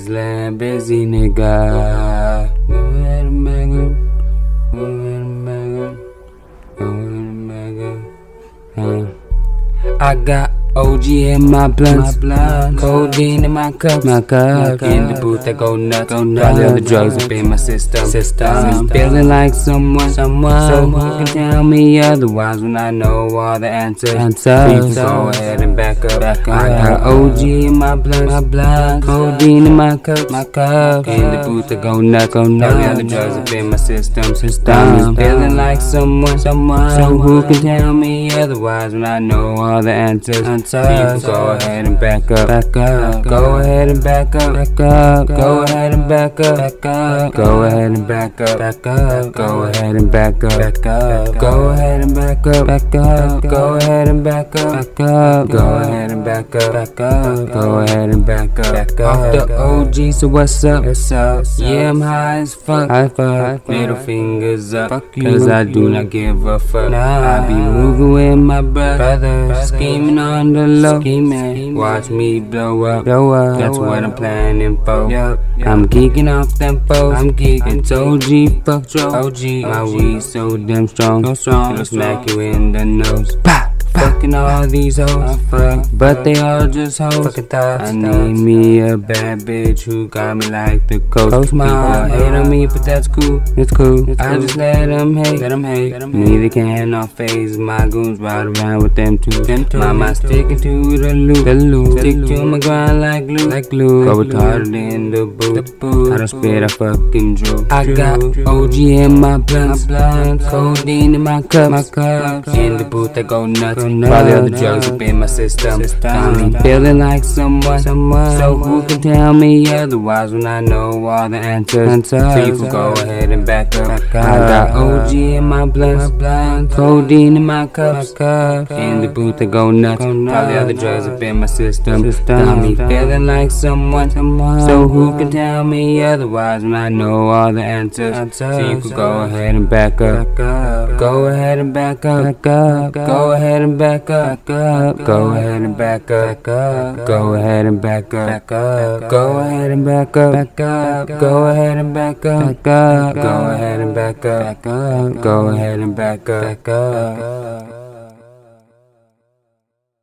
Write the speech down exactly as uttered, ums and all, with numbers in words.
Bezlen beziniga Vermegen Vermegen Vermegen. I got O G in my blunts, codeine in my cups, my cup. In the booth I go nuts, all the drugs up in my system. system. I'm feeling like someone, someone. So who can tell me otherwise when I know all the answers? Please go ahead and back up. Back up. I got O G in my blunts, codeine in my cups, my cup. In the booth I go nuts, all the drugs up in my system. system. I'm feeling like someone, someone. So who can tell me otherwise when I know all the answers? People, go ahead and back up. Back up. Go ahead and back up. Back up. Go ahead and back up. Back up. Go ahead and back up. Back up. Go ahead and back up. Back up. Go ahead and back up. Back up. Go ahead and back up. Back up. Go ahead and back up. Back up. Go ahead and back up. Back up. Off the O G, so what's up? What's up? Yeah, I'm high as fuck. High five. Middle fingers up. Fuck you. Cause I do not give a fuck. Nah. I be moving with my brother, scheming on the low. Scheming. Watch me blow up. blow up. That's what I'm planning for. Yep. Yep. I'm geeking off them foes. I'm geeking. It's O G, fuck Joe. O G. My weed so damn strong. So strong. It'll smack you in the nose. Pa! Fucking all these hoes, fuck, but they all just hoes. I need me a bad bitch who got me like the coast. People hate on me, but that's cool. It's cool. I just let them hate. Let them hate. Neither can nor phase my goons. Ride around with them too. Mama sticking to the loop. The loop. Stick to my grind like glue. Like glue. Go retarded in the booth. I don't spit, I fucking drew. I got O G in my blunts, codeine in my cup. My cup. In the booth I go nuts. Probably all the drugs up in my system. I'm feeling like someone, someone. So who can tell me otherwise when I know all the answers? People, go ahead and back up. I got O G in my blunts, codeine in my cups. In the booth I go nuts. Probably all the drugs up in my system. I'm feeling like someone, someone. So who can tell me otherwise when I know all the answers? People, go ahead and back up. Go ahead and back up. Go ahead and back up. Back up, back up, go ahead and back up, go ahead and back up, go ahead and back up, go ahead and back up, go ahead and back up, go ahead and back up.